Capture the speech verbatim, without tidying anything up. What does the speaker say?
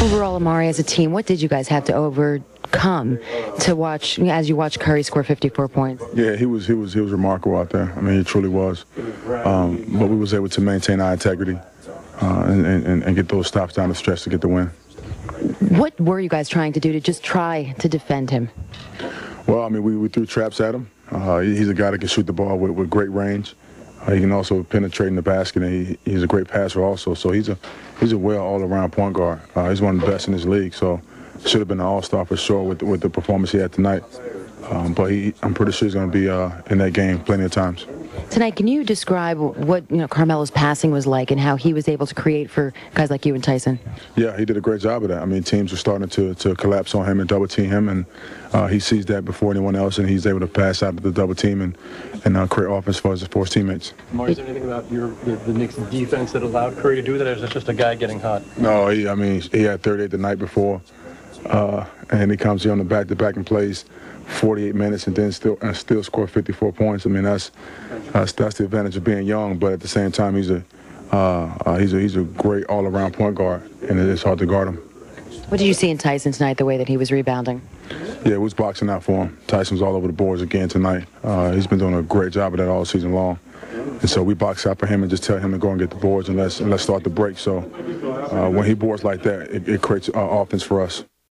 Overall, Amare, as a team, what did you guys have to overcome to watch as you watch Curry score fifty-four points? Yeah, he was he was he was remarkable out there. I mean, he truly was. Um, but we was able to maintain our integrity uh, and, and and get those stops down the stretch to get the win. What were you guys trying to do to just try to defend him? Well, I mean, we, we threw traps at him. Uh, he's a guy that can shoot the ball with, with great range. Uh, he can also penetrate in the basket, and he, he's a great passer also. So he's a he's a well all-around point guard. Uh, he's one of the best in this league. So should have been an all-star for sure with with the performance he had tonight. Um, but he, I'm pretty sure he's going to be uh, in that game plenty of times. Tonight, can you describe what you know Carmelo's passing was like and how he was able to create for guys like you and Tyson? Yeah, he did a great job of that. I mean, teams were starting to, to collapse on him and double team him, and uh, he sees that before anyone else, and he's able to pass out of the double team and and uh, create offense for his for his teammates. Amare, is there anything about your the, the Knicks defense that allowed Curry to do that, or is it just a guy getting hot? No, he, I mean, he had thirty-eight the night before, uh, and he comes here on the back-to-back and plays forty-eight minutes and then still and still score fifty-four points. I mean, that's that's, that's the advantage of being young, but at the same time, he's a uh, uh, he's a he's a great all-around point guard, and it's hard to guard him. What did you see in Tyson tonight? The way that he was rebounding? Yeah, it was boxing out for him. Tyson's all over the boards again tonight. Uh, he's been doing a great job of that all season long, and so we box out for him and just tell him to go and get the boards and let's and let's start the break. So uh, when he boards like that, it, it creates uh, offense for us.